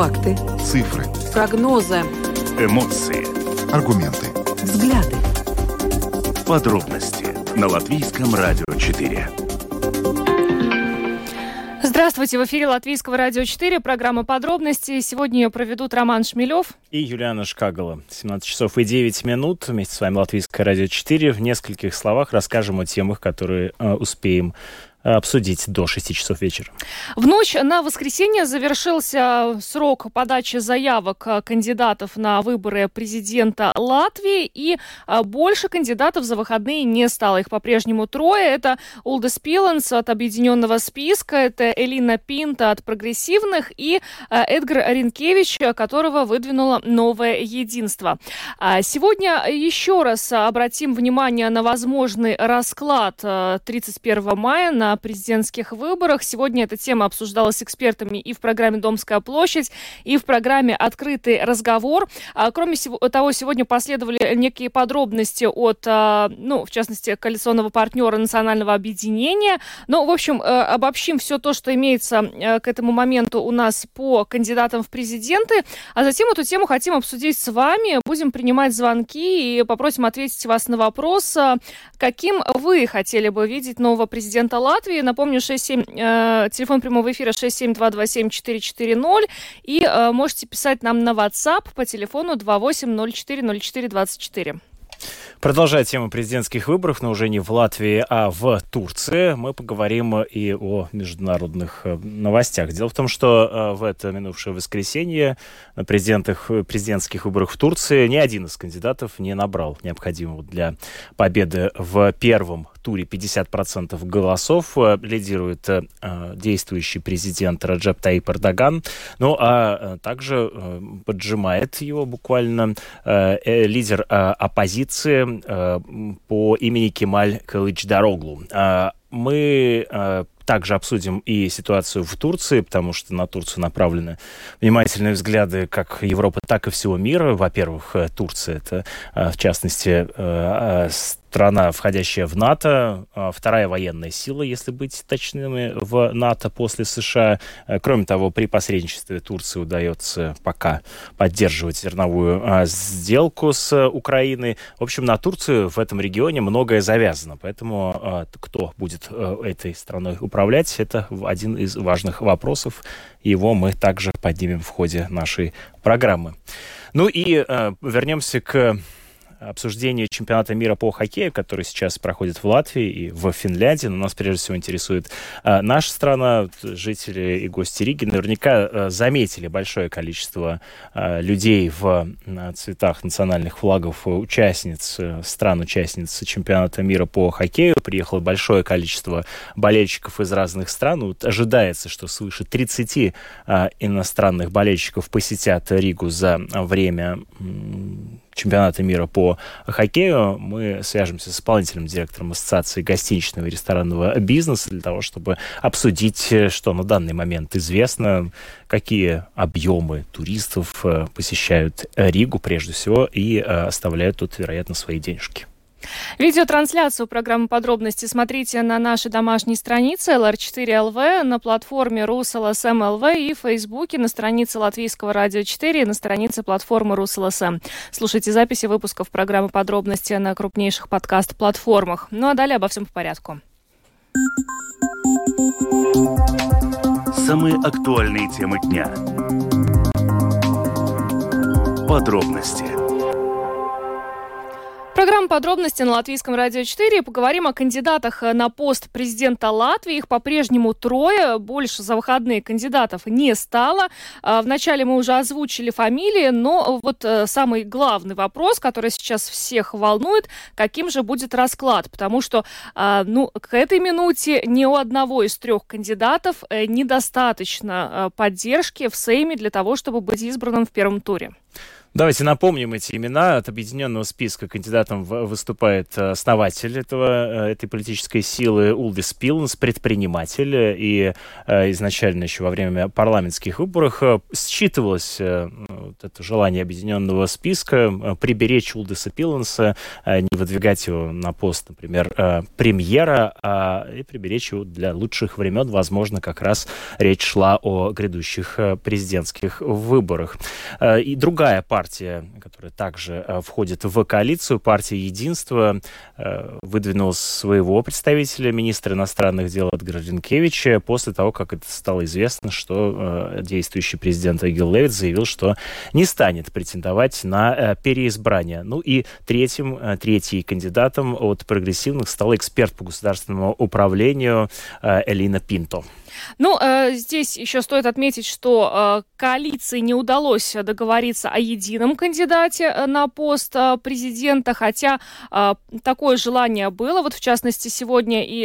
Факты. Цифры. Прогнозы. Эмоции. Аргументы. Взгляды. Подробности на Латвийском радио 4. Здравствуйте, в эфире Латвийского радио 4, программа «Подробности». Сегодня ее проведут Роман Шмелев и Юлиана Шкагала. 17:09. Вместе с вами Латвийское радио 4. В нескольких словах расскажем о темах, которые успеем обсудить до 6 часов вечера. В ночь на воскресенье завершился срок подачи заявок кандидатов на выборы президента Латвии, и больше кандидатов за выходные не стало. Их по-прежнему трое. Это Улдис Пиленс от Объединенного Списка, это Элина Пинто от Прогрессивных и Эдгар Ринкевич, которого выдвинуло Новое единство. Сегодня еще раз обратим внимание на возможный расклад 31 мая на президентских выборах. Сегодня эта тема обсуждалась с экспертами и в программе «Домская площадь», и в программе «Открытый разговор». Кроме того, сегодня последовали некие подробности от, в частности, коалиционного партнера Национального объединения. Но, в общем, обобщим все то, что имеется к этому моменту у нас по кандидатам в президенты. А затем эту тему хотим обсудить с вами. Будем принимать звонки и попросим ответить вас на вопрос, каким вы хотели бы видеть нового президента Латвии. Напомню, телефон прямого эфира 67227440. И можете писать нам на WhatsApp по телефону 28040424. Продолжая тему президентских выборов, но уже не в Латвии, а в Турции, мы поговорим и о международных новостях. Дело в том, что в это минувшее воскресенье на президентских выборах в Турции ни один из кандидатов не набрал необходимого для победы в первом туре 50% голосов. Лидирует действующий президент Реджеп Тайип Эрдоган, а также поджимает его буквально лидер оппозиции по имени Кемаль Кылычдароглу. Мы также обсудим и ситуацию в Турции, потому что на Турцию направлены внимательные взгляды как Европы, так и всего мира. Во-первых, Турция — это, в частности, страна, входящая в НАТО, вторая военная сила, если быть точными, в НАТО после США. Кроме того, при посредничестве Турции удается пока поддерживать зерновую сделку с Украиной. В общем, на Турцию в этом регионе многое завязано, поэтому кто будет этой страной управлять, это один из важных вопросов. Его мы также поднимем в ходе нашей программы. Вернемся к обсуждение чемпионата мира по хоккею, который сейчас проходит в Латвии и в Финляндии. Но нас прежде всего интересует наша страна. Жители и гости Риги наверняка заметили большое количество людей в цветах национальных флагов стран-участниц чемпионата мира по хоккею. Приехало большое количество болельщиков из разных стран. Ожидается, что свыше 30 иностранных болельщиков посетят Ригу за время чемпионата мира по хоккею. Мы свяжемся с исполнительным директором Ассоциации гостиничного и ресторанного бизнеса для того, чтобы обсудить, что на данный момент известно, какие объемы туристов посещают Ригу прежде всего и оставляют тут, вероятно, свои денежки. Видеотрансляцию программы «Подробности» смотрите на нашей домашней странице LR4LV, на платформе RusLSMLV и в Фейсбуке, на странице Латвийского радио 4 и на странице платформы RusLSM. Слушайте записи выпусков программы «Подробности» на крупнейших подкаст-платформах. А далее обо всем по порядку. Самые актуальные темы дня. Подробности. Программа «Подробности» на Латвийском радио 4. Поговорим о кандидатах на пост президента Латвии. Их по-прежнему трое. Больше за выходные кандидатов не стало. Вначале мы уже озвучили фамилии, но вот самый главный вопрос, который сейчас всех волнует, каким же будет расклад. Потому что к этой минуте ни у одного из трех кандидатов недостаточно поддержки в Сейме для того, чтобы быть избранным в первом туре. Давайте напомним эти имена. От объединенного списка кандидатом выступает основатель этой политической силы Улдис Пиленс, предприниматель. И изначально еще во время парламентских выборов считывалось это желание объединенного списка приберечь Улдиса Пиленса, не выдвигать его на пост, например, премьера, и приберечь его для лучших времен. Возможно, как раз речь шла о грядущих президентских выборах. И другая партия, которая также входит в коалицию, партия «Единство», выдвинула своего представителя, министра иностранных дел Эдгара Ринкевича, после того, как это стало известно, что действующий президент Эгилс Левитс заявил, что не станет претендовать на переизбрание. Ну и третьим кандидатом от прогрессивных стала эксперт по государственному управлению Элина Пинто. Ну, здесь еще стоит отметить, что коалиции не удалось договориться о едином кандидате на пост президента, хотя такое желание было. Вот, в частности, сегодня и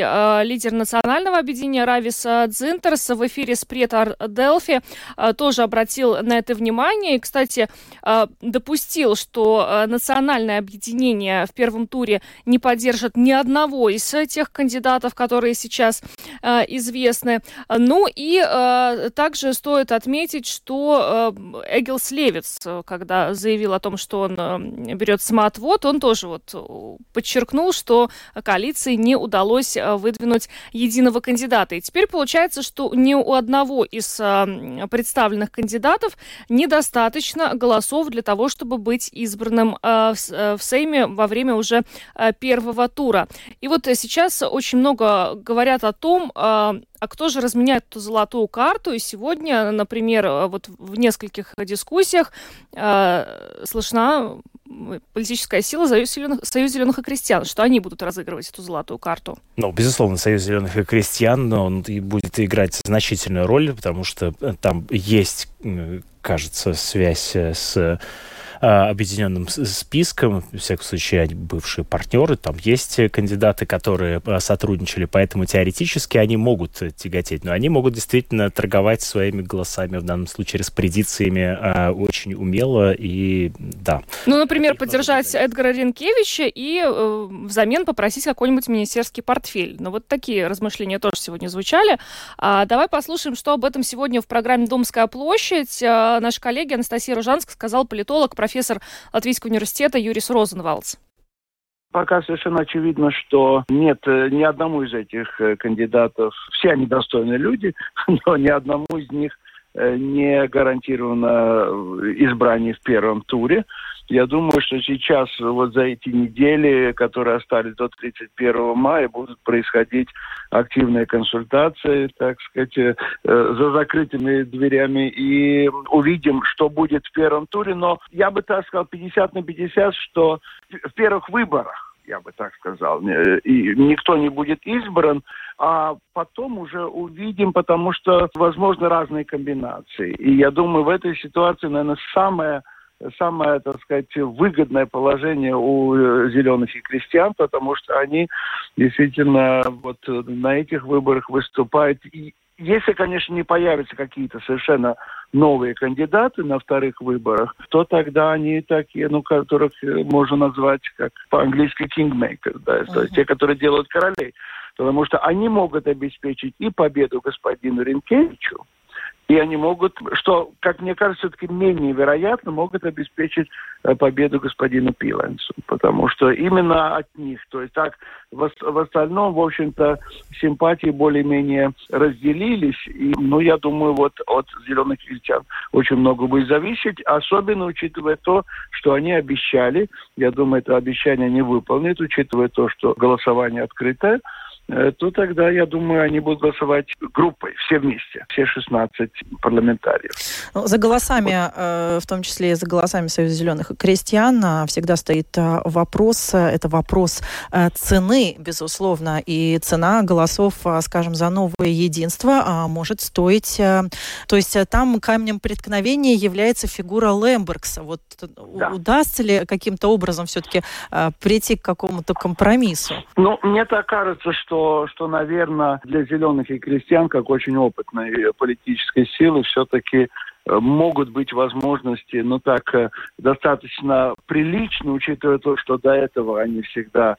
лидер Национального объединения Равис Дзинтерс в эфире с Претар Делфи тоже обратил на это внимание и, кстати, допустил, что Национальное объединение в первом туре не поддержит ни одного из тех кандидатов, которые сейчас известны. Ну и также стоит отметить, что Эгилс Левитс, когда заявил о том, что он берет самоотвод, он тоже подчеркнул, что коалиции не удалось выдвинуть единого кандидата. И теперь получается, что ни у одного из представленных кандидатов недостаточно голосов для того, чтобы быть избранным в Сейме во время уже первого тура. И вот сейчас очень много говорят о том, а кто же разменяет эту золотую карту? И сегодня, например, в нескольких дискуссиях слышна политическая сила «Союз зеленых и крестьян», что они будут разыгрывать эту золотую карту. Ну, безусловно, «Союз зеленых и крестьян», он и будет играть значительную роль, потому что там есть, кажется, связь с объединенным списком, в всяком случае, бывшие партнеры, там есть кандидаты, которые сотрудничали, поэтому теоретически они могут тяготеть, но они могут действительно торговать своими голосами, в данном случае распорядициями, очень умело и да. Ну, например, поддержать Эдгара Ринкевича и взамен попросить какой-нибудь министерский портфель. Но такие размышления тоже сегодня звучали. Давай послушаем, что об этом сегодня в программе «Домская площадь» наш коллега Анастасия Ружанск сказал политолог, профессор Латвийского университета Юрис Розенвалдс. Пока совершенно очевидно, что нет ни одному из этих кандидатов. Все они достойные люди, но ни одному из них не гарантировано избрание в первом туре. Я думаю, что сейчас за эти недели, которые остались до 31 мая, будут происходить активные консультации, так сказать, за закрытыми дверями. И увидим, что будет в первом туре. Но я бы так сказал 50/50, что в первых выборах, я бы так сказал, никто не будет избран. А потом уже увидим, потому что возможны разные комбинации. И я думаю, в этой ситуации, наверное, самое, так сказать, выгодное положение у зеленых и крестьян, потому что они действительно на этих выборах выступают. И если, конечно, не появятся какие-то совершенно новые кандидаты на вторых выборах, то тогда они такие, которых можно назвать как по-английски kingmakers, да, то есть те, которые делают королей, потому что они могут обеспечить и победу господину Ринкевичу, и они могут, что, как мне кажется, все-таки менее вероятно, могут обеспечить победу господину Пиленсу. Потому что именно от них, то есть так в остальном, в общем-то, симпатии более-менее разделились. И, я думаю, от зеленых крестьян очень много будет зависеть. Особенно учитывая то, что они обещали. Я думаю, это обещание не выполнит, учитывая то, что голосование открытое. То тогда, я думаю, они будут голосовать группой, все вместе, все 16 парламентариев. За голосами, в том числе и за голосами Союза зеленых и крестьян, всегда стоит вопрос, это вопрос цены, безусловно, и цена голосов, скажем, за новое единство может стоить, то есть там камнем преткновения является фигура Лембергса. Да. Удастся ли каким-то образом все-таки прийти к какому-то компромиссу? Мне так кажется, что, наверное, для зеленых и крестьян, как очень опытной политической силы, все-таки могут быть возможности, но так достаточно прилично, учитывая то, что до этого они всегда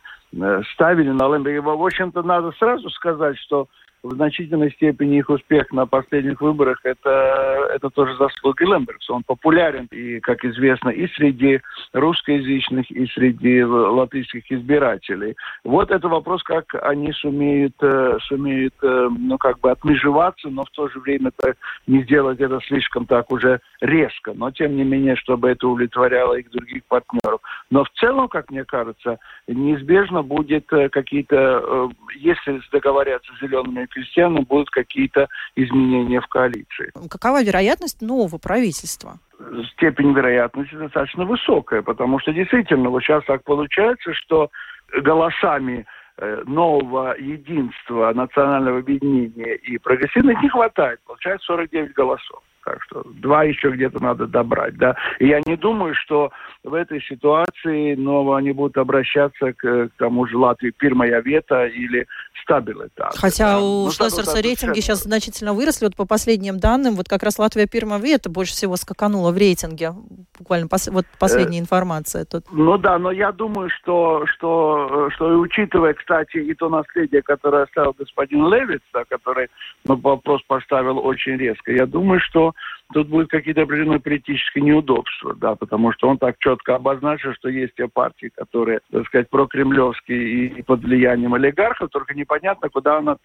ставили на Лемберге. В общем-то, надо сразу сказать, что в значительной степени их успех на последних выборах – это тоже заслуги Лембергса. Он популярен, и, как известно, и среди русскоязычных, и среди латышских избирателей. Вот это вопрос, как они сумеют отмежеваться, но в то же время не сделать это слишком так уже резко. Но, тем не менее, чтобы это удовлетворяло их других партнеров. Но в целом, как мне кажется, неизбежно будет какие-то, если договорятся с зелеными крестьянами, будут какие-то изменения в коалиции. Какова вероятность нового правительства? Степень вероятности достаточно высокая, потому что действительно вот сейчас так получается, что голосами нового единства, национального объединения и прогрессивных не хватает. Получается 49 голосов. Так что 2 еще где-то надо добрать, да. И я не думаю, что в этой ситуации, они будут обращаться к тому же Латвии Пирма-Явета или Стабилитат. Хотя у Шлессерса рейтинги сейчас значительно выросли. Вот по последним данным, вот как раз Латвия Пирма-Явета больше всего скаканула в рейтинге. Буквально последняя информация тут. Но я думаю, что и учитывая, кстати, и то наследие, которое оставил господин Левитс, да, который вопрос поставил очень резко, я думаю, что тут будут какие-то определенные политические неудобства, да, потому что он так четко обозначил, что есть те партии, которые, так сказать, прокремлевские и под влиянием олигархов, только непонятно, куда он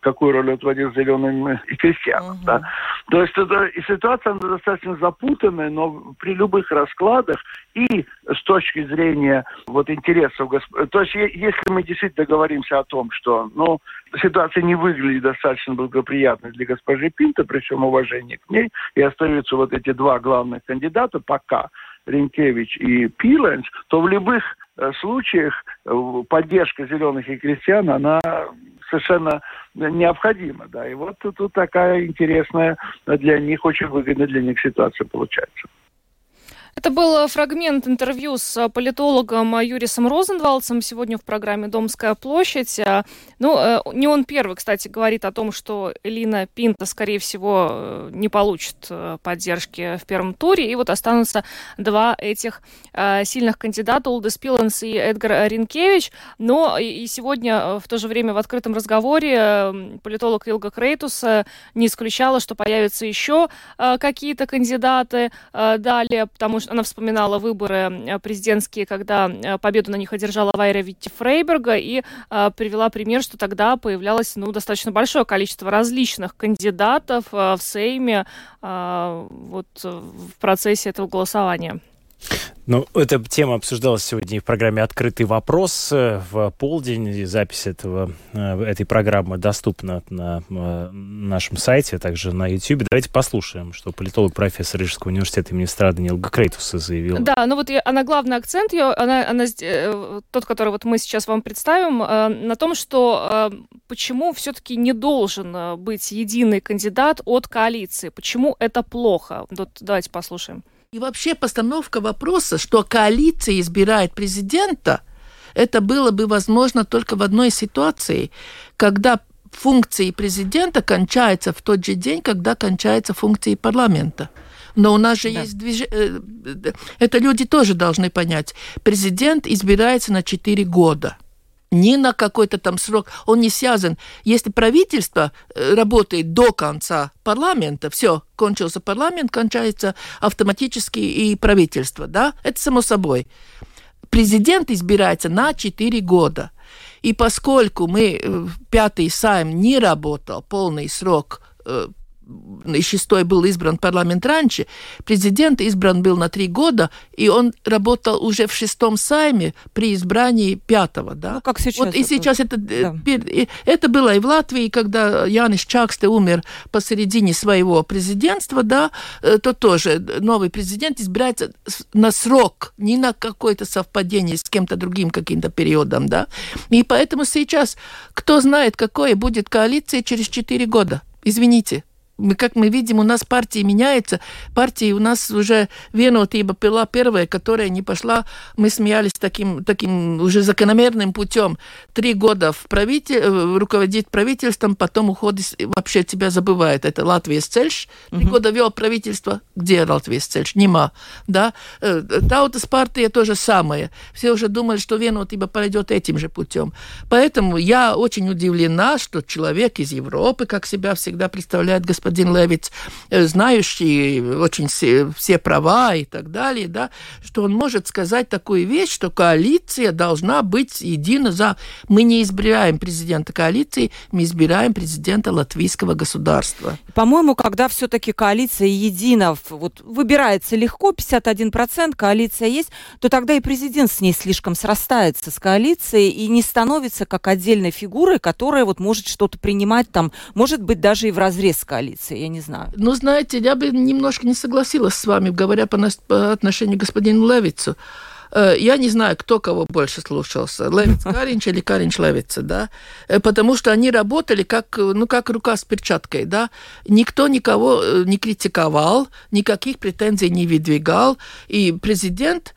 какую роль отводил зеленым и крестьянам, да. То есть и ситуация достаточно запутанная, но при любых раскладах и с точки зрения интересов господа... То есть если мы действительно договоримся о том, что ситуация не выглядит достаточно благоприятной для госпожи Пинто, при всем уважении к ней, и остаются эти два главных кандидата пока, Ринкевич и Пиленс, то в любых случаях поддержка зеленых и крестьян, она совершенно необходима. Да? И тут такая интересная для них, очень выгодная для них ситуация получается. Это был фрагмент интервью с политологом Юрисом Розенвалдсом сегодня в программе «Домская площадь». Не он первый, кстати, говорит о том, что Элина Пинто, скорее всего, не получит поддержки в первом туре. И останутся два этих сильных кандидата, Улдис Пиленс и Эдгар Ринкевич. Но и сегодня, в то же время, в открытом разговоре политолог Илга Крейтуса не исключала, что появятся еще какие-то кандидаты далее, потому что она вспоминала выборы президентские, когда победу на них одержала Вайра Вике-Фрейберга, и привела пример, что тогда появлялось достаточно большое количество различных кандидатов в Сейме в процессе этого голосования. Эта тема обсуждалась сегодня в программе «Открытый вопрос» в полдень. И запись этой программы доступна на нашем сайте, а также на YouTube. Давайте послушаем, что политолог-профессор Рижского университета имени Страдания Элга Крейтуса заявила. Да, она главный акцент ее, тот, который мы сейчас вам представим, на том, что почему все-таки не должен быть единый кандидат от коалиции, почему это плохо. Давайте послушаем. И вообще постановка вопроса, что коалиция избирает президента, это было бы возможно только в одной ситуации, когда функции президента кончаются в тот же день, когда кончаются функции парламента. Но у нас же есть движение... Это люди тоже должны понять. Президент избирается на 4 года. Не на какой-то там срок. Он не связан. Если правительство работает до конца парламента, все, кончился парламент, кончается автоматически и правительство, да? Это само собой. Президент избирается на 4 года. И поскольку 5-й Сейм не работал полный срок, 6-й был избран парламент раньше, президент избран был на 3 года, и он работал уже в 6-м Сейме при избрании 5-го. Да? Как сейчас. И сейчас это было и в Латвии, когда Янис Чаксте умер посередине своего президентства, да, то тоже новый президент избирается на срок, не на какое-то совпадение с кем-то другим каким-то периодом. Да? И поэтому сейчас, кто знает, какое будет коалиция через 4 года. Извините. Как мы видим, у нас партии меняются. Партии у нас уже Vienotība была первая, которая не пошла. Мы смеялись таким уже закономерным путем. 3 года руководить правительством, потом уход, вообще тебя забывает. Это Латвijas ceļš. 3 года вел правительство. Где Латвijas ceļš? Нема. Да? Tautas партия то же самое. Все уже думали, что Vienotība пойдет этим же путем. Поэтому я очень удивлена, что человек из Европы, как себя всегда представляет господин Левитс, знающий очень все права и так далее, да, что он может сказать такую вещь, что коалиция должна быть едина за... Мы не избираем президента коалиции, мы избираем президента латвийского государства. По-моему, когда все-таки коалиция едина, вот выбирается легко, 51% коалиция есть, то тогда и президент с ней слишком срастается, с коалицией, и не становится как отдельной фигурой, которая вот может что-то принимать там, может быть, даже и в разрез с коалицией. Я не знаю. Ну, знаете, я бы немножко не согласилась с вами, говоря по отношению к господину Левитсу. Я не знаю, кто кого больше слушался, Левитс-Каринч или Каринч-Левитса, да, потому что они работали как рука с перчаткой, да. Никто никого не критиковал, никаких претензий не выдвигал, и президент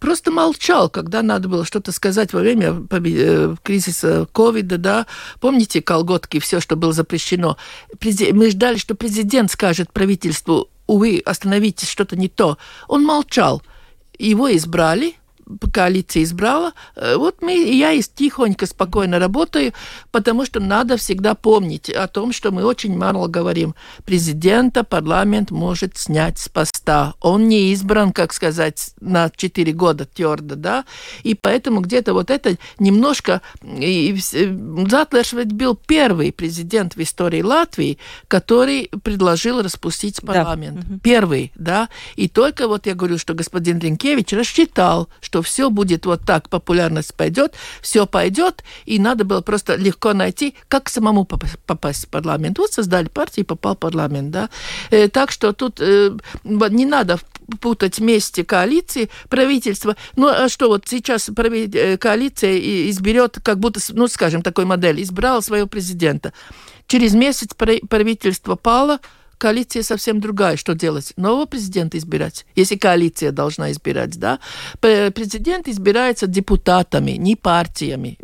просто молчал, когда надо было что-то сказать во время кризиса ковида, да. Помните колготки, все, что было запрещено? Мы ждали, что президент скажет правительству: увы, остановитесь, что-то не то. Он молчал. Его избрали, коалиция избрала. Вот я тихонько, спокойно работаю, потому что надо всегда помнить о том, что мы очень мало говорим. Президента парламент может снять с поста. Он не избран, как сказать, на 4 года твердо, да? И поэтому где-то вот это немножко... Затлерш ведь был первый президент в истории Латвии, который предложил распустить парламент. Да. Первый, да? И только вот я говорю, что господин Ринкевич рассчитал, что все будет вот так, популярность пойдет, все пойдет, и надо было просто легко найти, как самому попасть в парламент. Вот создали партию и попал в парламент, да. Так что тут не надо путать вместе коалиции, правительства. Ну, а что, вот сейчас коалиция изберет, как будто, ну, скажем, такой модель, избрала своего президента. Через месяц правительство пало, коалиция совсем другая. Что делать? Нового президента избирать, если коалиция должна избирать, да? Президент избирается депутатами, не партиями.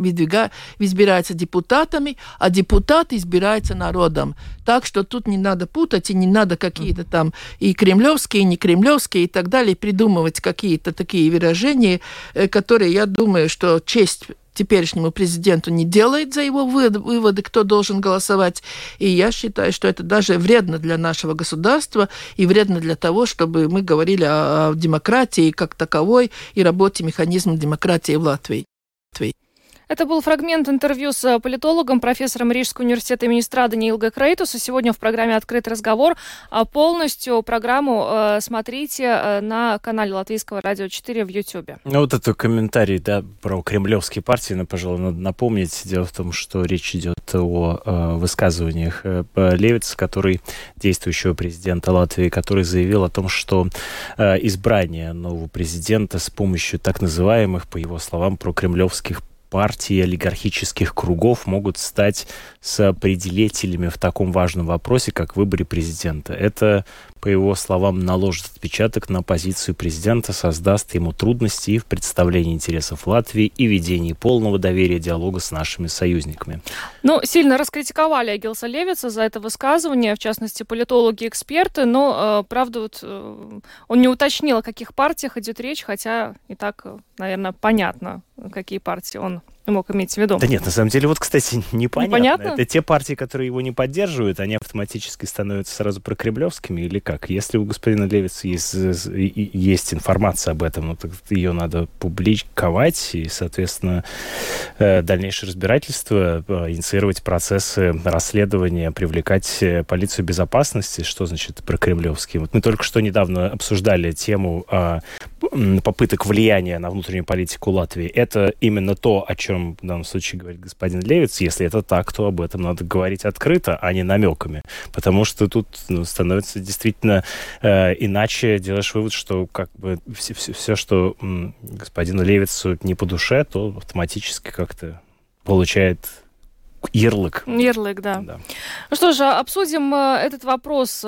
Избирается депутатами, а депутат избирается народом. Так что тут не надо путать, и не надо какие-то там и кремлевские, и не кремлевские, и так далее, придумывать какие-то такие выражения, которые, я думаю, что честь теперешнему президенту не делает за его выводы, кто должен голосовать. И я считаю, что это даже вредно для нашего государства и вредно для того, чтобы мы говорили о демократии как таковой и работе механизма демократии в Латвии. Это был фрагмент интервью с политологом, профессором Рижского университета имени Страдани Илгой Крейтуса. Сегодня в программе «Открытый разговор». Полностью программу смотрите на канале Латвийского радио 4 в Ютьюбе. Ну, вот этот комментарий, да, про кремлевские партии, пожалуй, надо напомнить. Дело в том, что речь идет о высказываниях Левитса, который, действующего президента Латвии, который заявил о том, что избрание нового президента с помощью так называемых, по его словам, прокремлевских партии олигархических кругов могут стать соопределителями в таком важном вопросе, как выборы президента. Это, по его словам, наложит отпечаток на позицию президента, создаст ему трудности и в представлении интересов Латвии и ведении полного доверия диалога с нашими союзниками. Ну, сильно раскритиковали Эгилса Левитса за это высказывание, в частности, политологи и эксперты, но, правда, вот, он не уточнил, о каких партиях идет речь, хотя и так, наверное, понятно, какие партии он мог иметь в виду. Да нет, на самом деле, вот, кстати, непонятно. Это те партии, которые его не поддерживают, они автоматически становятся сразу прокремлевскими или как? Если у господина Левитса есть информация об этом, ну, так ее надо публиковать и, соответственно, дальнейшее разбирательство, инициировать процессы расследования, привлекать полицию безопасности. Что значит прокремлевские? Вот мы только что недавно обсуждали тему попыток влияния на внутреннюю политику Латвии. Это именно то, о чем в данном случае говорит господин Левитс. Если это так, то об этом надо говорить открыто, а не намеками. Потому что тут становится действительно иначе. Делаешь вывод, что как бы все, что господину Левитсу не по душе, то автоматически как-то получает Ярлык. Ярлык, да. Да. Ну что же, обсудим этот вопрос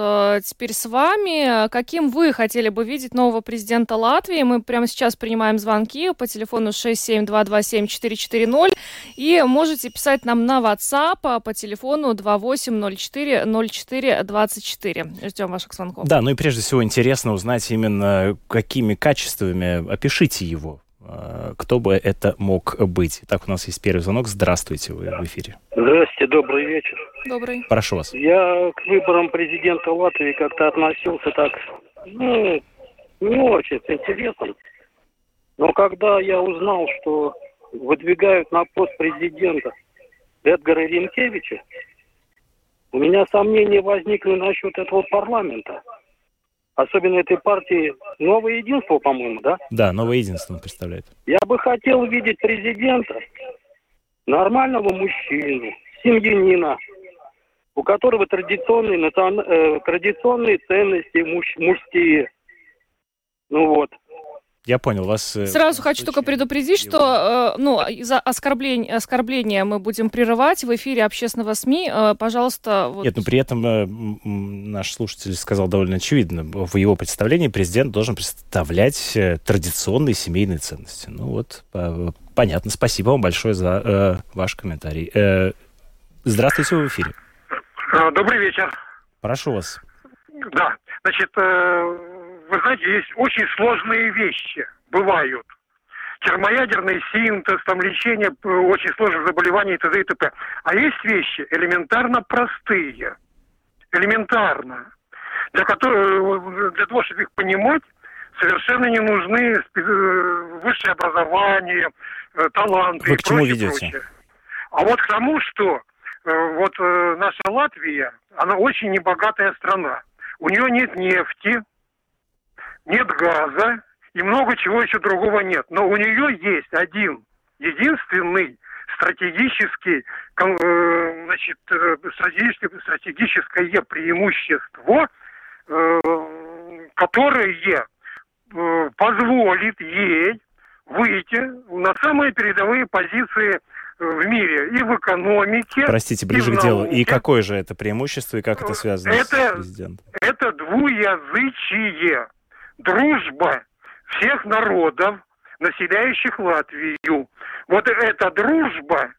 теперь с вами. Каким вы хотели бы видеть нового президента Латвии? Мы прямо сейчас принимаем звонки по телефону 67227440. И можете писать нам на WhatsApp по телефону 28040424. Ждем ваших звонков. Да, ну и прежде всего интересно узнать именно, какими качествами опишите его. Кто бы это мог быть? Так, у нас есть первый звонок. Здравствуйте, вы в эфире. Здравствуйте, добрый вечер. Добрый. Прошу вас. Я к выборам президента Латвии как-то относился так, не очень с интересом. Но когда я узнал, что выдвигают на пост президента Эдгара Ринкевича, у меня сомнения возникли насчет этого парламента. Особенно этой партии «Новое единство», по-моему, да? Да, «Новое единство» он представляет. Я бы хотел видеть президента, нормального мужчину, семьянина, у которого традиционные ценности мужские. Ну вот. Я понял вас. Сразу хочу только предупредить, что из-за оскорбления мы будем прерывать в эфире общественного СМИ. Пожалуйста. Вот. Нет, но при этом наш слушатель сказал довольно очевидно. В его представлении президент должен представлять традиционные семейные ценности. Ну вот, понятно. Спасибо вам большое за ваш комментарий. Здравствуйте, вы в эфире. Добрый вечер. Прошу вас. Да, значит... Вы знаете, есть очень сложные вещи, бывают. Термоядерный синтез, там лечение очень сложных заболеваний и т.д. и т.п. А есть вещи элементарно простые, элементарно, для того, чтобы их понимать, совершенно не нужны высшее образование, таланты и прочее. А вот к тому, что вот наша Латвия, она очень небогатая страна. У нее нет нефти, нет газа и много чего еще другого нет. Но у нее есть один, единственный стратегическое преимущество, которое позволит ей выйти на самые передовые позиции в мире и в экономике. Простите, ближе к делу. И какое же это преимущество, и как это связано с президентом? Это двуязычие. Дружба всех народов, населяющих Латвию. Вот эта дружба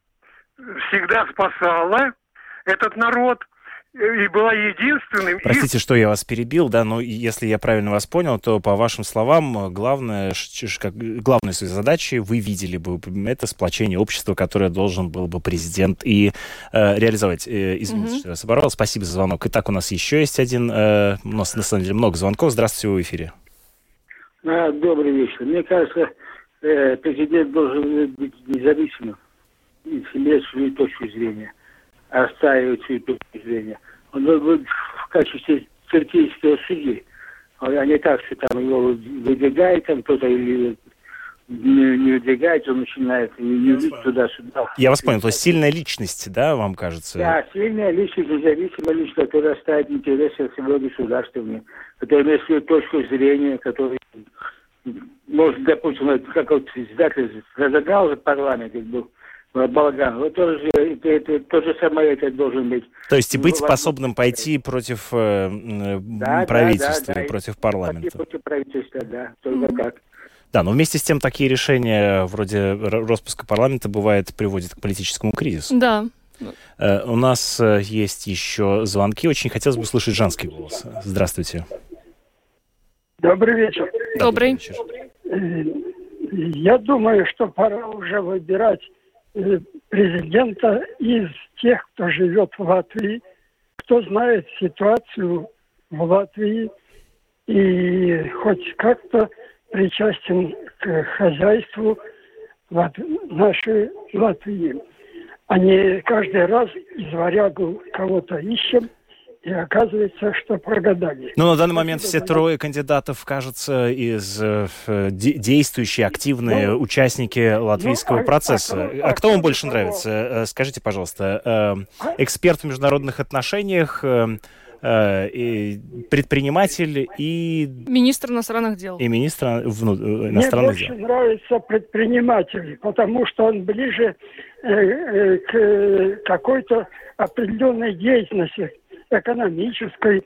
всегда спасала этот народ и была единственным... Простите, что я вас перебил, да, но если я правильно вас понял, то, по вашим словам, главной своей задачей вы видели бы это сплочение общества, которое должен был бы президент и реализовать. Извините, что я вас оборвал. Спасибо за звонок. Итак, у нас еще есть один... у нас, на самом деле, много звонков. Здравствуйте, вы в эфире. Добрый вечер. Мне кажется, президент должен быть независимым, иметь свою точку зрения. Отстаивать свою точку зрения. Он был в качестве третейского судьи. А не так, что там его выдвигает, там кто-то или не выдвигает, он начинает туда-сюда. Я вас понял, то есть сильная личность, да, вам кажется? Да, сильная личность, независимая личность, которая ставит интересы всего государства, которая имеет свою точку зрения, которая может, допустим, как вот председатель разогнал парламент, был балаган. Вот то же самое это должен быть. То есть и быть способным пойти против правительства, против парламента. Против правительства, да. Только так. Да, но вместе с тем такие решения вроде распуска парламента бывает приводит к политическому кризису. Да. У нас есть еще звонки. Очень хотелось бы услышать женский голос. Здравствуйте. Добрый вечер. Добрый. Я думаю, что пора уже выбирать президента из тех, кто живет в Латвии, кто знает ситуацию в Латвии и хоть как-то причастен к хозяйству нашей Латвии. А не каждый раз из варягу кого-то ищем, и оказывается, что прогадали. Но на данный момент все трое кандидатов, кажется, из действующие, активные участники латвийского процесса. А кто вам больше нравится? Скажите, пожалуйста. Эксперт в международных отношениях, предприниматель и... Министр иностранных дел. И министр иностранных дел. Мне больше нравится предприниматель, потому что он ближе к какой-то определенной деятельности, экономической,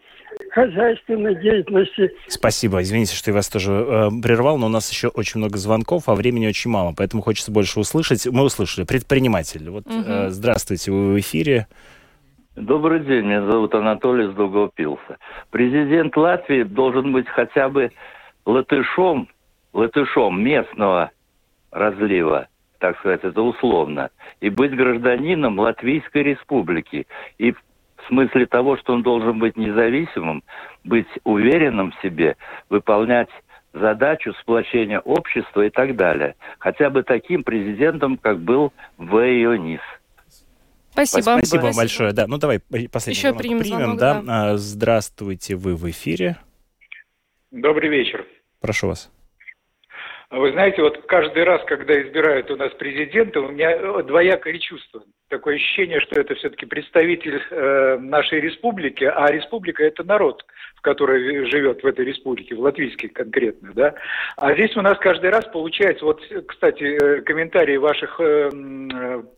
хозяйственной деятельности. Спасибо. Извините, что я вас тоже прервал, но у нас еще очень много звонков, а времени очень мало, поэтому хочется больше услышать. Мы услышали. Предприниматель. Вот, здравствуйте, вы в эфире. Добрый день, меня зовут Анатолий Сдугов-Пилса. Президент Латвии должен быть хотя бы латышом местного разлива, так сказать, это условно, и быть гражданином Латвийской Республики. И в смысле того, что он должен быть независимым, быть уверенным в себе, выполнять задачу сплочения общества и так далее. Хотя бы таким президентом, как был Вейонис. Спасибо. Спасибо большое. Да, ну давай последний еще звонок примем. Да. Да. Здравствуйте, вы в эфире. Добрый вечер. Прошу вас. Вы знаете, вот каждый раз, когда избирают у нас президента, у меня двоякое чувство. Такое ощущение, что это все-таки представитель нашей республики, а республика – это народ, в который живет в этой республике, в латвийской конкретно, да. А здесь у нас каждый раз получается, вот, кстати, комментарии ваших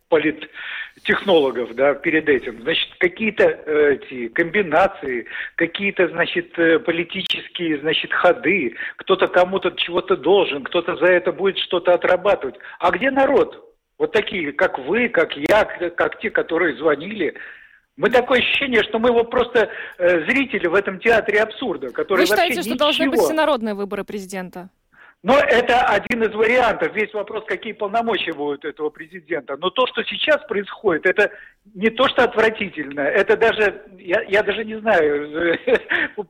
политтехнологов, да, перед этим, значит, какие-то эти комбинации, какие-то, значит, политические, значит, ходы, кто-то кому-то чего-то должен, кто-то за это будет что-то отрабатывать. А где народ? Вот такие, как вы, как я, как те, которые звонили. Мы такое ощущение, что мы его просто зрители в этом театре абсурда, который вообще ничего... Вы считаете, что должны быть всенародные выборы президента? Но это один из вариантов. Весь вопрос, какие полномочия будут у этого президента. Но то, что сейчас происходит, это не то, что отвратительно. Это даже, я даже не знаю,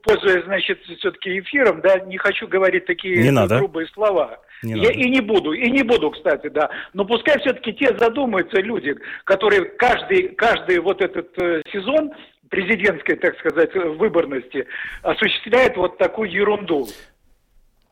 позже, значит, все-таки эфиром, да, не хочу говорить такие грубые слова. Я и не буду, кстати, да. Но пускай все-таки те задумаются люди, которые каждый вот этот сезон президентской, так сказать, выборности осуществляют вот такую ерунду.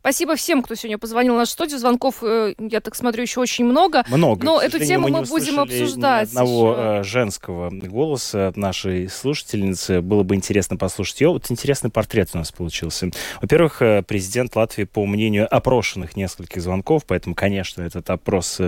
Спасибо всем, кто сегодня позвонил в нашу студию. Звонков, я так смотрю, еще очень много. Много. Но эту тему мы будем обсуждать. Ни одного женского голоса от нашей слушательницы. Было бы интересно послушать ее. Вот интересный портрет у нас получился. Во-первых, президент Латвии, по мнению опрошенных нескольких звонков, поэтому, конечно, этот опрос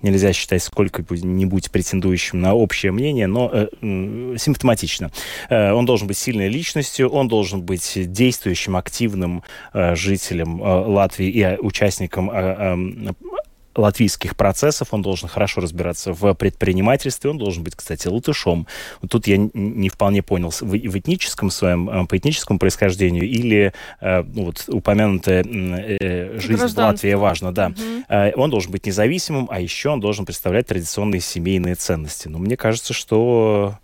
нельзя считать сколько-нибудь претендующим на общее мнение, но симптоматично. Он должен быть сильной личностью, он должен быть действующим, активным жителем Латвии и участником латвийских процессов, он должен хорошо разбираться в предпринимательстве, он должен быть, кстати, латышом. Вот тут я не вполне понял, в этническом своем, по этническому происхождению или вот упомянутая жизнь в Латвии важна, да. Угу. Он должен быть независимым, а еще он должен представлять традиционные семейные ценности. Но мне кажется, что...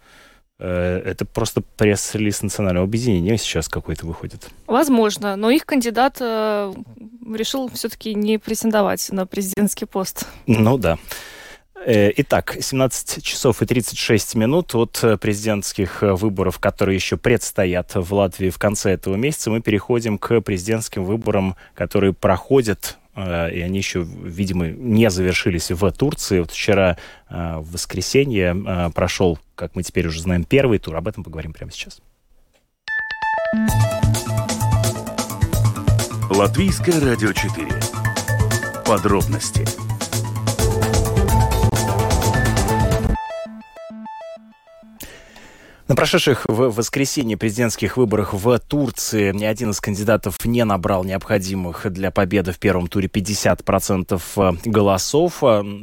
Это просто пресс-релиз Национального объединения сейчас какой-то выходит. Возможно, но их кандидат решил все-таки не претендовать на президентский пост. Ну да. Итак, 17 часов и 36 минут от президентских выборов, которые еще предстоят в Латвии в конце этого месяца, мы переходим к президентским выборам, которые проходят, и они еще, видимо, не завершились в Турции. Вот вчера, в воскресенье, прошел, как мы теперь уже знаем, первый тур. Об этом поговорим прямо сейчас. Латвийское радио 4. Подробности. На прошедших в воскресенье президентских выборах в Турции ни один из кандидатов не набрал необходимых для победы в первом туре 50% голосов.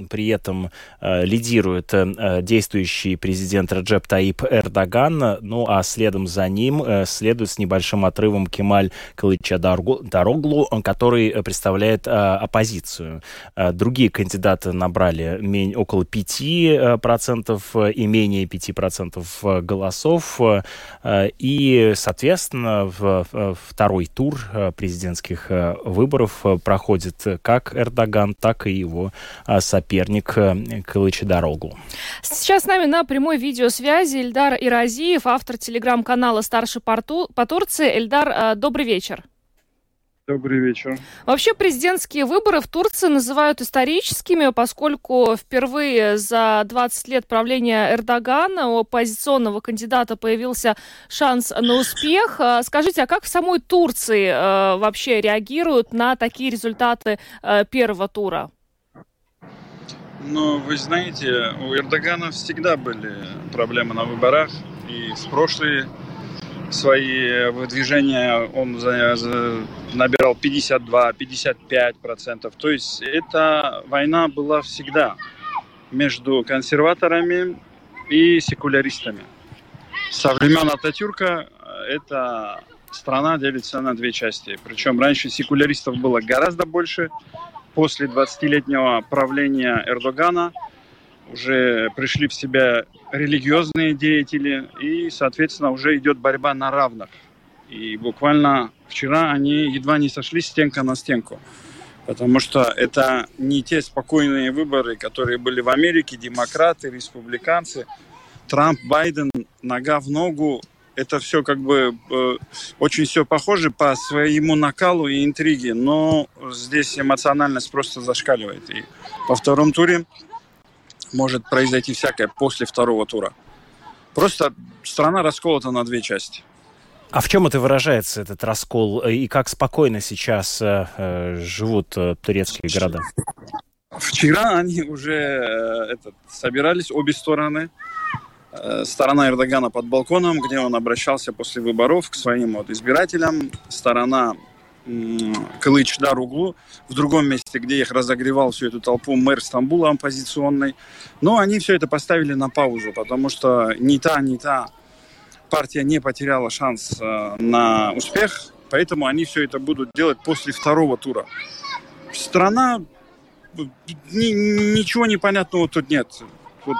При этом лидирует действующий президент Реджеп Тайип Эрдоган, ну а следом за ним следует с небольшим отрывом Кемаль Кылычдароглу, который представляет оппозицию. Другие кандидаты набрали около 5% и менее 5% голосов. И, соответственно, второй тур президентских выборов проходит как Эрдоган, так и его соперник Кылычдароглу. Сейчас с нами на прямой видеосвязи Эльдар Иразиев, автор телеграм-канала «Старший по Турции». Эльдар, добрый вечер. Добрый вечер. Вообще президентские выборы в Турции называют историческими, поскольку впервые за 20 лет правления Эрдогана у оппозиционного кандидата появился шанс на успех. Скажите, а как в самой Турции вообще реагируют на такие результаты первого тура? Но вы знаете, у Эрдогана всегда были проблемы на выборах. И в прошлые свои выдвижения он набирал 52-55%. То есть эта война была всегда между консерваторами и секуляристами. Со времен Ататюрка эта страна делится на две части. Причем раньше секуляристов было гораздо больше. После 20-летнего правления Эрдогана уже пришли в себя религиозные деятели, и, соответственно, уже идет борьба на равных. И буквально вчера они едва не сошлись стенка на стенку, потому что это не те спокойные выборы, которые были в Америке, демократы, республиканцы, Трамп, Байден, нога в ногу. Это все как бы очень все похоже по своему накалу и интриге, но здесь эмоциональность просто зашкаливает. И во втором туре может произойти всякое после второго тура. Просто страна расколота на две части. А в чем это выражается, этот раскол, и как спокойно сейчас живут турецкие города? Вчера они уже собирались, обе стороны. Сторона Эрдогана под балконом, где он обращался после выборов к своим избирателям. Сторона Кылычдароглу в другом месте, где их разогревал всю эту толпу мэр Стамбула оппозиционный. Но они все это поставили на паузу, потому что ни та партия не потеряла шанс на успех. Поэтому они все это будут делать после второго тура. Страна... Ничего непонятного тут нет. Вот.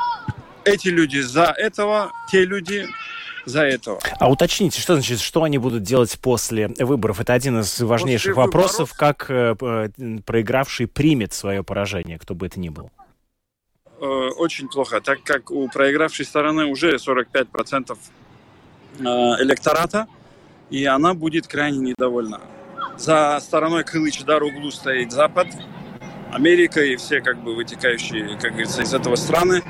Эти люди за этого, те люди за этого. А уточните, что значит, что они будут делать после выборов? Это один из важнейших вопросов, как проигравший примет свое поражение, кто бы это ни был. Очень плохо, так как у проигравшей стороны уже 45% электората, и она будет крайне недовольна. За стороной Кылычдароглу стоит Запад, Америка и все как бы вытекающие, как говорится, из этого страны.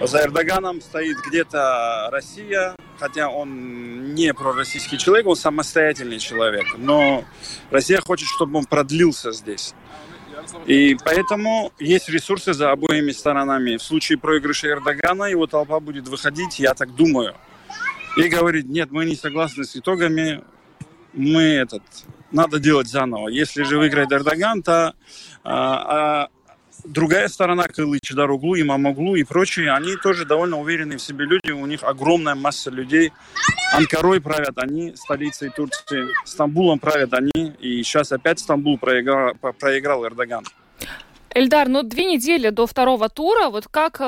За Эрдоганом стоит где-то Россия, хотя он не пророссийский человек, он самостоятельный человек. Но Россия хочет, чтобы он продлился здесь. И поэтому есть ресурсы за обоими сторонами. В случае проигрыша Эрдогана его толпа будет выходить, я так думаю, и говорить: нет, мы не согласны с итогами, надо делать заново. Если же выиграет Эрдоган, то... Другая сторона, Кылычдароглу, Имамоглу и прочие, они тоже довольно уверены в себе люди. У них огромная масса людей. Анкарой правят они, столицей Турции. Стамбулом правят они. И сейчас опять Стамбул проиграл Эрдоган. Эльдар, 2 недели до второго тура. Вот как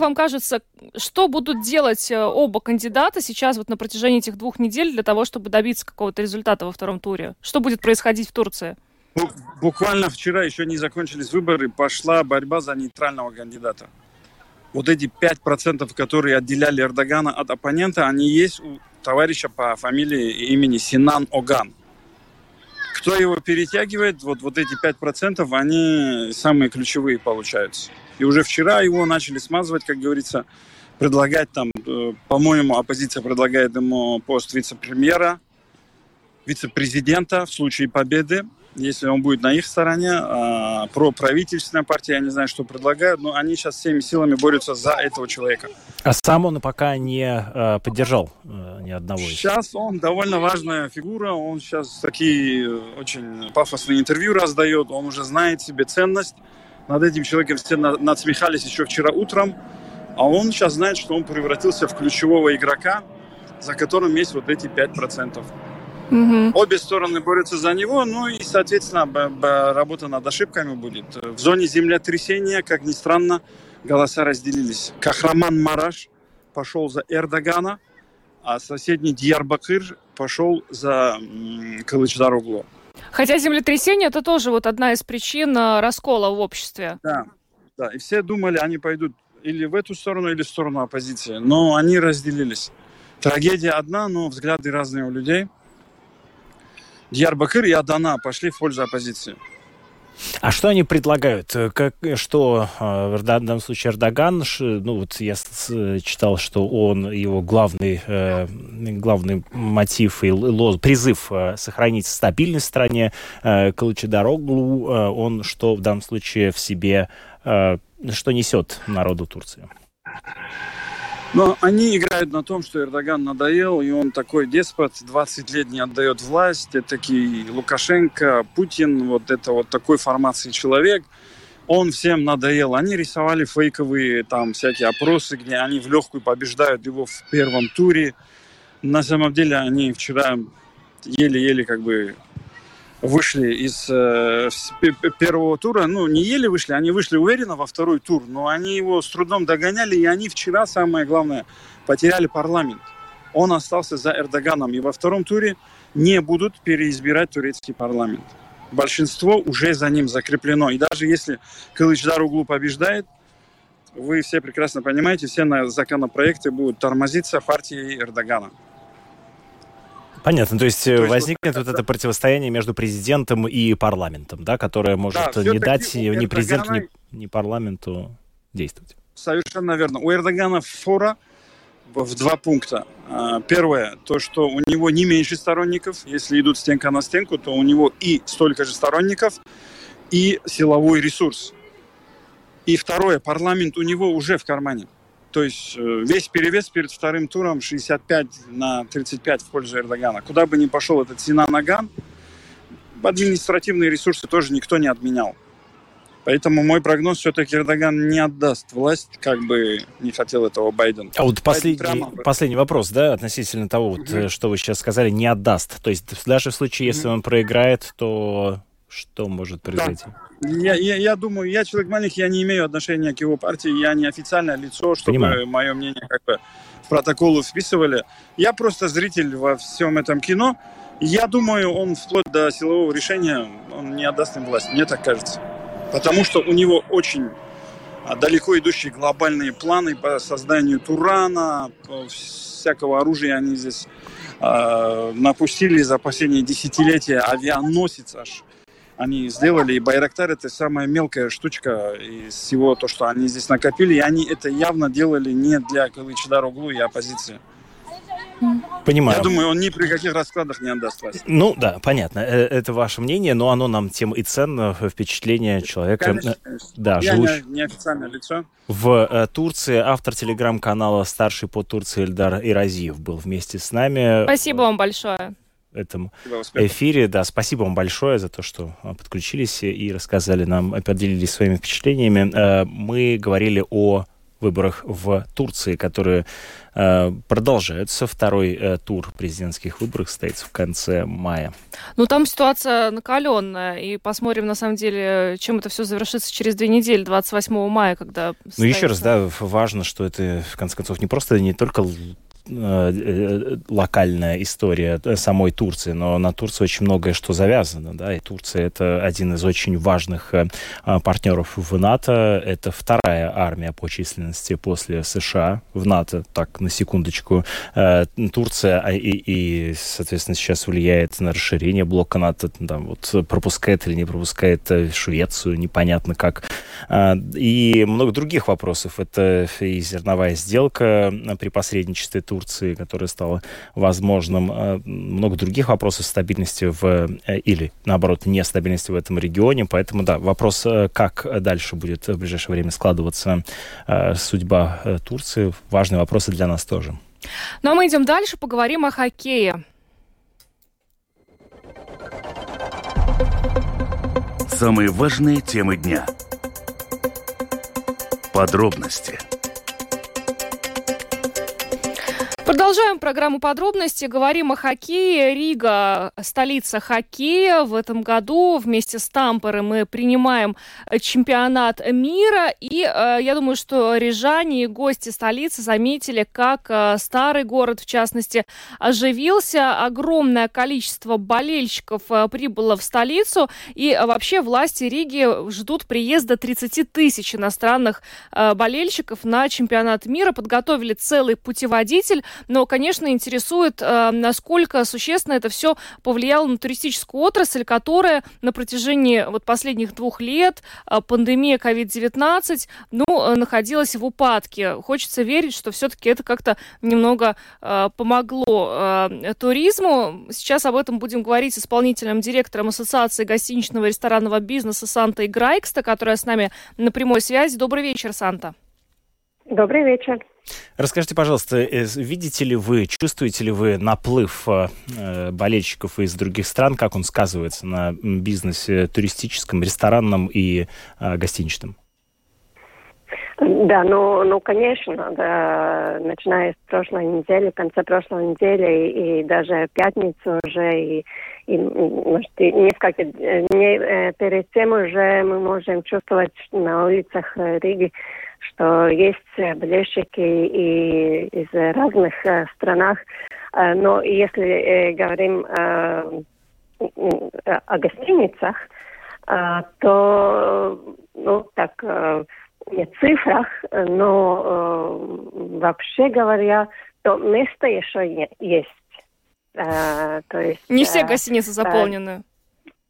вам кажется, что будут делать оба кандидата сейчас вот на протяжении этих 2 недель для того, чтобы добиться какого-то результата во втором туре? Что будет происходить в Турции? Буквально вчера еще не закончились выборы, пошла борьба за нейтрального кандидата. Вот эти 5%, которые отделяли Эрдогана от оппонента, они есть у товарища по фамилии и имени Синан Оган. Кто его перетягивает, вот эти 5%, они самые ключевые получаются. И уже вчера его начали смазывать, как говорится, предлагать там, по-моему, оппозиция предлагает ему пост вице-премьера, вице-президента в случае победы. Если он будет на их стороне, проправительственная партия, я не знаю, что предлагают, но они сейчас всеми силами борются за этого человека. А сам он пока не поддержал ни одного. Сейчас он довольно важная фигура, он сейчас такие очень пафосные интервью раздает, он уже знает себе ценность. Над этим человеком все надсмехались еще вчера утром, а он сейчас знает, что он превратился в ключевого игрока, за которым есть вот эти 5%. Угу. Обе стороны борются за него, ну и, соответственно, работа над ошибками будет. В зоне землетрясения, как ни странно, голоса разделились. Кахраман-Мараш пошел за Эрдогана, а соседний Диярбакыр пошел за Кылычдароглу. Хотя землетрясение – это тоже вот одна из причин раскола в обществе. Да, и все думали, они пойдут или в эту сторону, или в сторону оппозиции, но они разделились. Трагедия одна, но взгляды разные у людей. Диярбакыр и Адана пошли в пользу оппозиции. А что они предлагают? Что в данном случае Эрдоган, я читал, что его главный мотив и призыв сохранить стабильность в стране, Кылычдароглу, он что в данном случае в себе, что несет народу Турции? Но они играют на том, что Эрдоган надоел, и он такой деспот, 20 лет не отдает власть, это такие Лукашенко, Путин, такой формации человек, он всем надоел. Они рисовали фейковые всякие опросы, где они в легкую побеждают его в первом туре. На самом деле они вчера еле-еле вышли из первого тура, не еле вышли, они вышли уверенно во второй тур, но они его с трудом догоняли, и они вчера, самое главное, потеряли парламент. Он остался за Эрдоганом, и во втором туре не будут переизбирать турецкий парламент. Большинство уже за ним закреплено, и даже если Кылычдароглу побеждает, вы все прекрасно понимаете, все законопроекты будут тормозиться партией Эрдогана. Понятно, то есть возникнет это противостояние между президентом и парламентом, да, которое может не дать ни президенту, ни парламенту действовать. Совершенно верно. У Эрдогана фора в два пункта. Первое, то, что у него не меньше сторонников. Если идут стенка на стенку, то у него и столько же сторонников, и силовой ресурс. И второе, парламент у него уже в кармане. То есть весь перевес перед вторым туром 65-35 в пользу Эрдогана. Куда бы ни пошел этот Синан Оган, административные ресурсы тоже никто не отменял. Поэтому мой прогноз, все-таки Эрдоган не отдаст власть, как бы не хотел этого Байден. А вот последний вопрос, да, относительно того, что вы сейчас сказали, не отдаст. То есть даже в случае, если он проиграет, то что может произойти? Да. Я думаю, я человек маленький, я не имею отношения к его партии, я не официальное лицо, чтобы мое мнение в протоколы вписывали. Я просто зритель во всем этом кино. Я думаю, он вплоть до силового решения, он не отдаст им власть, мне так кажется. Потому что у него очень далеко идущие глобальные планы по созданию Турана, всякого оружия они здесь напустили за последние десятилетия, авианосец аж. Они сделали, и Байрактар — это самая мелкая штучка из всего, то, что они здесь накопили. И они это явно делали не для Кылычдароглу и оппозиции. Понимаю. Я думаю, он ни при каких раскладах не отдаст власть. Понятно. Это ваше мнение, но оно нам тем и ценно, впечатление человека. Конечно. Да, я неофициальное лицо. В Турции автор телеграм-канала «Старший по Турции» Эльдар Иразиев был вместе с нами. Спасибо вам большое. Этом эфире. Да, спасибо вам большое за то, что подключились и рассказали нам, поделились своими впечатлениями. Мы говорили о выборах в Турции, которые продолжаются. Второй тур президентских выборов состоится в конце мая. Там ситуация накаленная. И посмотрим, на самом деле, чем это все завершится через 2 недели, 28 мая, когда состоится... еще раз, да, важно, что это, в конце концов, не только локальная история самой Турции, но на Турцию очень многое что завязано, да, и Турция — это один из очень важных партнеров в НАТО, это 2-я армия по численности после США в НАТО, так, на секундочку. Турция и соответственно, сейчас влияет на расширение блока НАТО, пропускает или не пропускает Швецию, непонятно как. И много других вопросов. Это и зерновая сделка при посредничестве Турции, которая стала возможным, много других вопросов стабильности или, наоборот, нестабильности в этом регионе. Поэтому, да, вопрос, как дальше будет в ближайшее время складываться судьба Турции, важные вопросы для нас тоже. А мы идем дальше, поговорим о хоккее. Самые важные темы дня. Подробности. Продолжаем программу «Подробности». Говорим о хоккее. Рига – столица хоккея. В этом году вместе с Тампере мы принимаем чемпионат мира. И я думаю, что рижане и гости столицы заметили, как старый город, в частности, оживился. Огромное количество болельщиков прибыло в столицу. И вообще власти Риги ждут приезда 30 тысяч иностранных болельщиков на чемпионат мира. Подготовили целый путеводитель – Но, конечно, интересует, насколько существенно это все повлияло на туристическую отрасль, которая на протяжении последних 2 лет, пандемия COVID-19, находилась в упадке. Хочется верить, что все-таки это как-то немного помогло туризму. Сейчас об этом будем говорить с исполнительным директором Ассоциации гостиничного и ресторанного бизнеса Санта Играйкста, которая с нами на прямой связи. Добрый вечер, Санта. Добрый вечер. Расскажите, пожалуйста, видите ли вы, чувствуете ли вы наплыв болельщиков из других стран, как он сказывается на бизнесе туристическом, ресторанном и гостиничном? Да, конечно, да, начиная с прошлой недели, конца прошлой недели и даже пятницу уже, может, несколько дней перед тем уже мы можем чувствовать на улицах Риги, что есть болельщики и из разных странах. Но если говорим о гостиницах, то, не цифрах, но вообще говоря, то место еще есть. То есть не все гостиницы заполнены.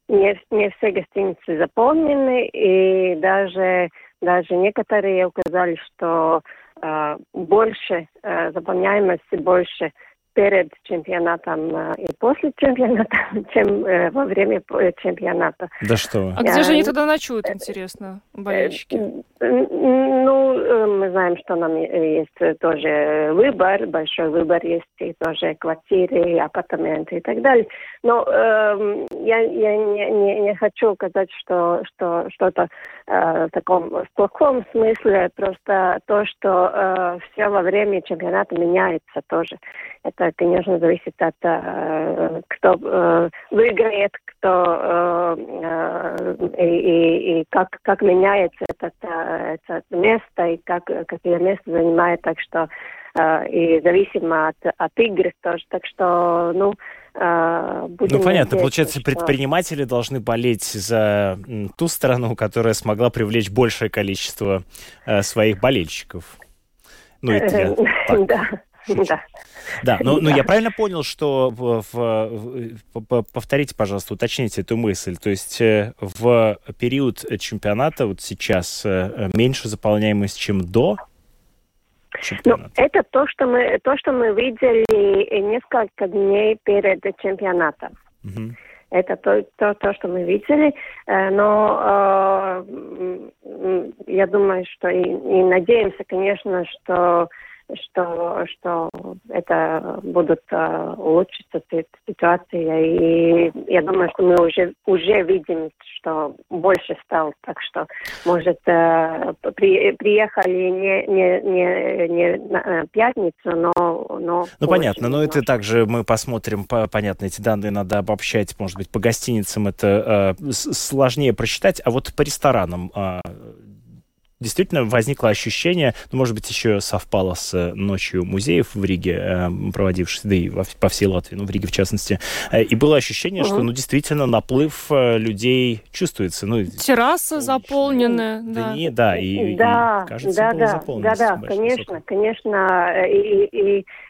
Не все гостиницы заполнены, и даже некоторые указали, что больше заполняемости больше перед чемпионатом и после чемпионата, чем во время чемпионата. Да что вы. А где же они тогда ночуют, интересно, болельщики? Мы знаем, что нам есть тоже выбор, большой выбор есть, и тоже квартиры, и апартаменты и так далее. Но я не хочу сказать, что что-то в таком плохом смысле, просто то, что все во время чемпионата меняется тоже. Это, конечно, зависит от того, кто выиграет, кто и как меняется это место, и какие места занимает, так что и зависимо от игр тоже. Так что, понятно, надеяться, получается, что предприниматели должны болеть за ту страну, которая смогла привлечь большее количество своих болельщиков. Да, я правильно понял, что повторите, пожалуйста, уточните эту мысль. То есть в период чемпионата сейчас меньше заполняемость, чем до чемпионата? Это то, что мы видели несколько дней перед чемпионатом. Угу. Это то, что мы видели, но я думаю, что и надеемся, конечно, что это будут улучшиться ситуация, и я думаю, что мы уже видим, что больше стало, так что, может, приехали не на пятницу, но понятно, но это также мы посмотрим, понятно, эти данные надо обобщать, может быть, по гостиницам это сложнее прочитать, а по ресторанам действительно возникло ощущение, может быть, еще совпало с ночью музеев в Риге, проводившейся, да и по всей Латвии, в Риге в частности, и было ощущение, что, действительно, наплыв людей чувствуется. Террасы заполнены. Кажется, заполненность. Конечно.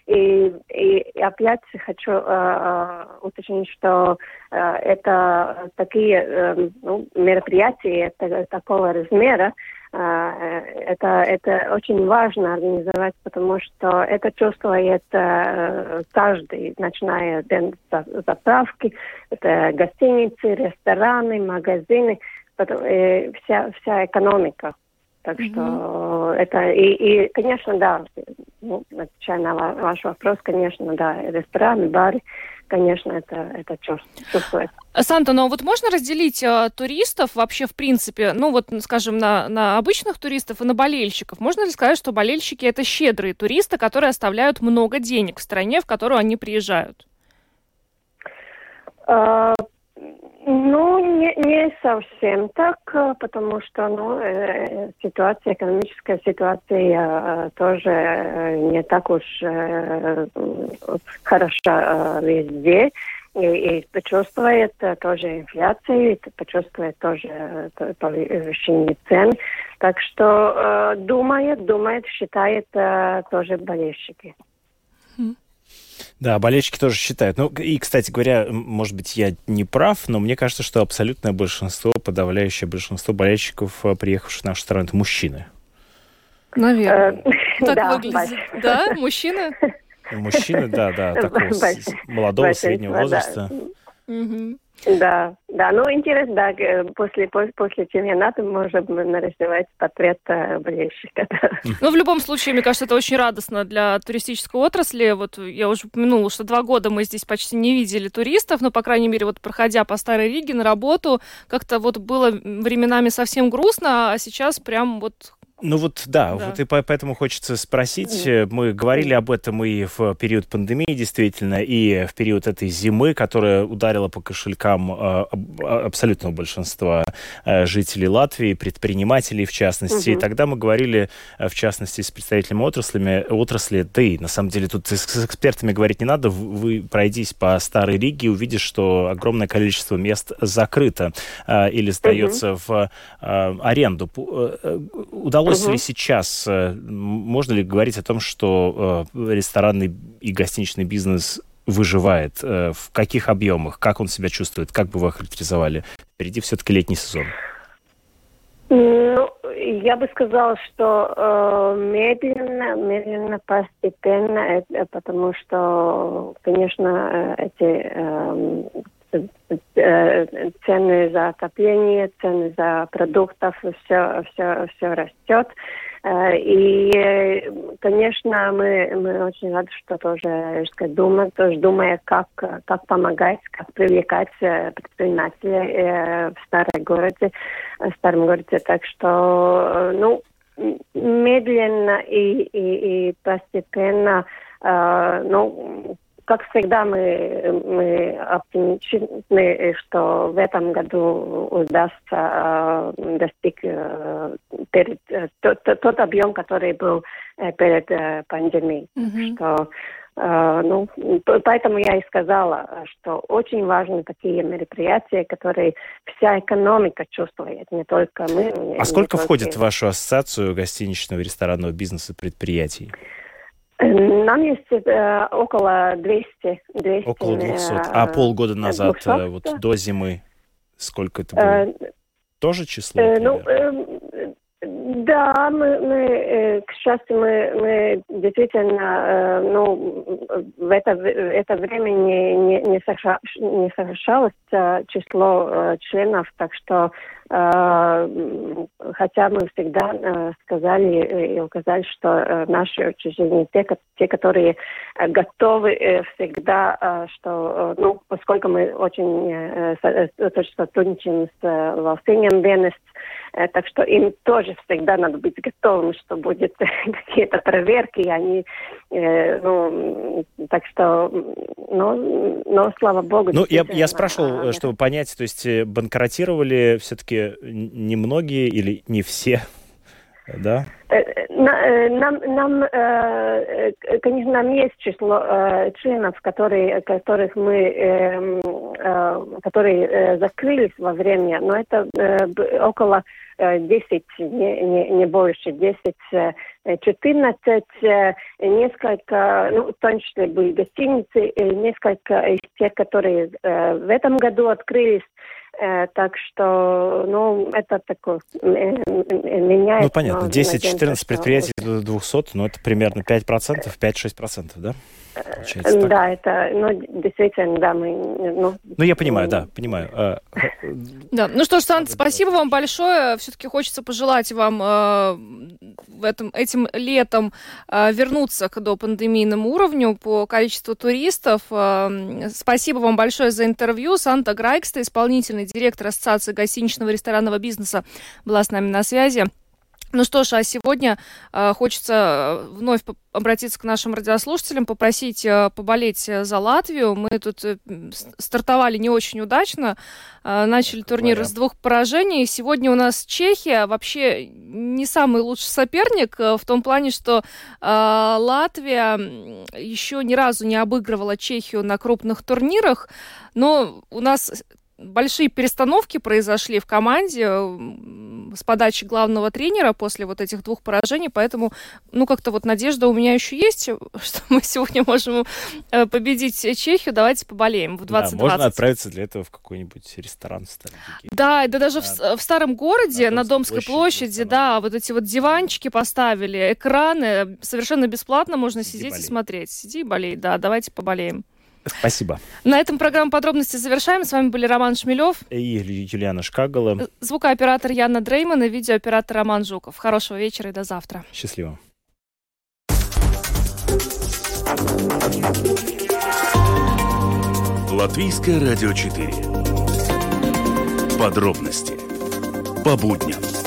И опять хочу уточнить, что это такие мероприятия такого размера, это очень важно организовать, потому что это чувствует каждый, начиная с заправки, это гостиницы, рестораны, магазины, потом, вся экономика. Так что это и конечно, да, отвечая на ваш вопрос, конечно, да, рестораны, бары, конечно, это чувствуется. Санта, можно разделить туристов вообще в принципе, скажем, на обычных туристов и на болельщиков? Можно ли сказать, что болельщики – это щедрые туристы, которые оставляют много денег в стране, в которую они приезжают? Не совсем так, потому что экономическая ситуация тоже не так уж хороша везде. И почувствует тоже инфляцию, и почувствует тоже повышение цен. Так что думает, считает тоже болельщики. Угу. Да, болельщики тоже считают. Ну, и, кстати говоря, может быть, я не прав, но мне кажется, что абсолютное большинство, подавляющее большинство болельщиков, приехавших в нашу страну, это мужчины. Наверное. Так выглядит. Да, мужчины? Мужчины, да, такого молодого, среднего возраста. Да, ну, интерес, да, после чемпионата можно нарисовать портрет болельщика. Ну, в любом случае, мне кажется, это очень радостно для туристической отрасли. Вот я уже упомянула, что 2 года мы здесь почти не видели туристов, но, по крайней мере, вот проходя по Старой Риге на работу, как-то вот было временами совсем грустно, а сейчас прям вот... Ну вот, да, вот и поэтому хочется спросить. Мы говорили об этом и в период пандемии, действительно, и в период этой зимы, которая ударила по кошелькам абсолютного большинства жителей Латвии, предпринимателей, в частности. И тогда мы говорили, в частности, с представителями отрасли, да и, на самом деле, тут с экспертами говорить не надо, вы пройдись по Старой Риге и увидишь, что огромное количество мест закрыто или сдается в аренду. Удалось ли сейчас, можно ли говорить о том, что ресторанный и гостиничный бизнес выживает? В каких объемах? Как он себя чувствует? Как бы вы охарактеризовали? Впереди все-таки летний сезон. Ну, я бы сказала, что медленно, постепенно, потому что, конечно, эти... цены за отопление, цены за продуктов, все растет. И, конечно, мы очень рады, что тоже думая, как помогать, как привлекать предпринимателей в старом городе. Так что, ну, медленно и постепенно, ну, как всегда, мы оптимистичны, что в этом году удастся достичь тот объем, который был перед пандемией. Mm-hmm. Что, ну, поэтому я и сказала, что очень важны такие мероприятия, которые вся экономика чувствует, не только мы. А сколько входит в вашу ассоциацию гостиничного и ресторанного бизнеса предприятий? Нам есть около 200. Около 200. А полгода назад, 200? Вот до зимы, сколько это было? Тоже число? Да, мы, к счастью, мы действительно, ну, в это время не сокращалось число членов, так что, хотя мы всегда сказали и указали, что наши учреждения, те, которые готовы всегда, что, ну, поскольку мы очень сотрудничаем с Волсинем Венес, так что им тоже всегда надо быть готовым, что будут какие-то проверки, они, ну, так что, но слава богу. Ну, я спрашивал, чтобы понять, то есть банкротировали все-таки немногие или не все? Да. Нам, конечно, нам есть число членов, которые закрылись во время, но это около 10, не больше, 10-14, несколько, ну, в том числе были гостиницы, несколько из тех, которые в этом году открылись. Так что, ну, это такое меняется. Ну, понятно, 10-14 предприятий до 200, ну, это примерно 5%, 5-6%, да? Получается, да, так. Это, ну, действительно, да, мы... Ну, я понимаю, да, понимаю. Да, ну что ж, Санта, спасибо вам большое. Все-таки хочется пожелать вам этим летом вернуться к допандемийному уровню по количеству туристов. Спасибо вам большое за интервью. Санта Играйкста, исполнительный директор Ассоциации гостиничного и ресторанного бизнеса, была с нами на связи. Ну что ж, а сегодня хочется вновь обратиться к нашим радиослушателям, попросить поболеть за Латвию. Мы тут стартовали не очень удачно, начали турнир с 2 поражений. Сегодня у нас Чехия, вообще не самый лучший соперник, в том плане, что Латвия еще ни разу не обыгрывала Чехию на крупных турнирах, но у нас... большие перестановки произошли в команде с подачи главного тренера после вот этих двух поражений, поэтому, как-то вот надежда у меня еще есть, что мы сегодня можем победить Чехию. Давайте поболеем в 2020. Да, можно отправиться для этого в какой-нибудь ресторан в Старом Городе. Да, даже в Старом Городе, на Домской площади, вот эти вот диванчики поставили, экраны, совершенно бесплатно можно сидеть и смотреть. Сиди и болей, давайте поболеем. Спасибо. На этом программу «Подробности» завершаем. С вами были Роман Шмелев и Юлиана Шкагала, звукооператор Яна Дрейман и видеооператор Роман Жуков. Хорошего вечера и до завтра. Счастливо. Латвийское радио 4. Подробности по будням.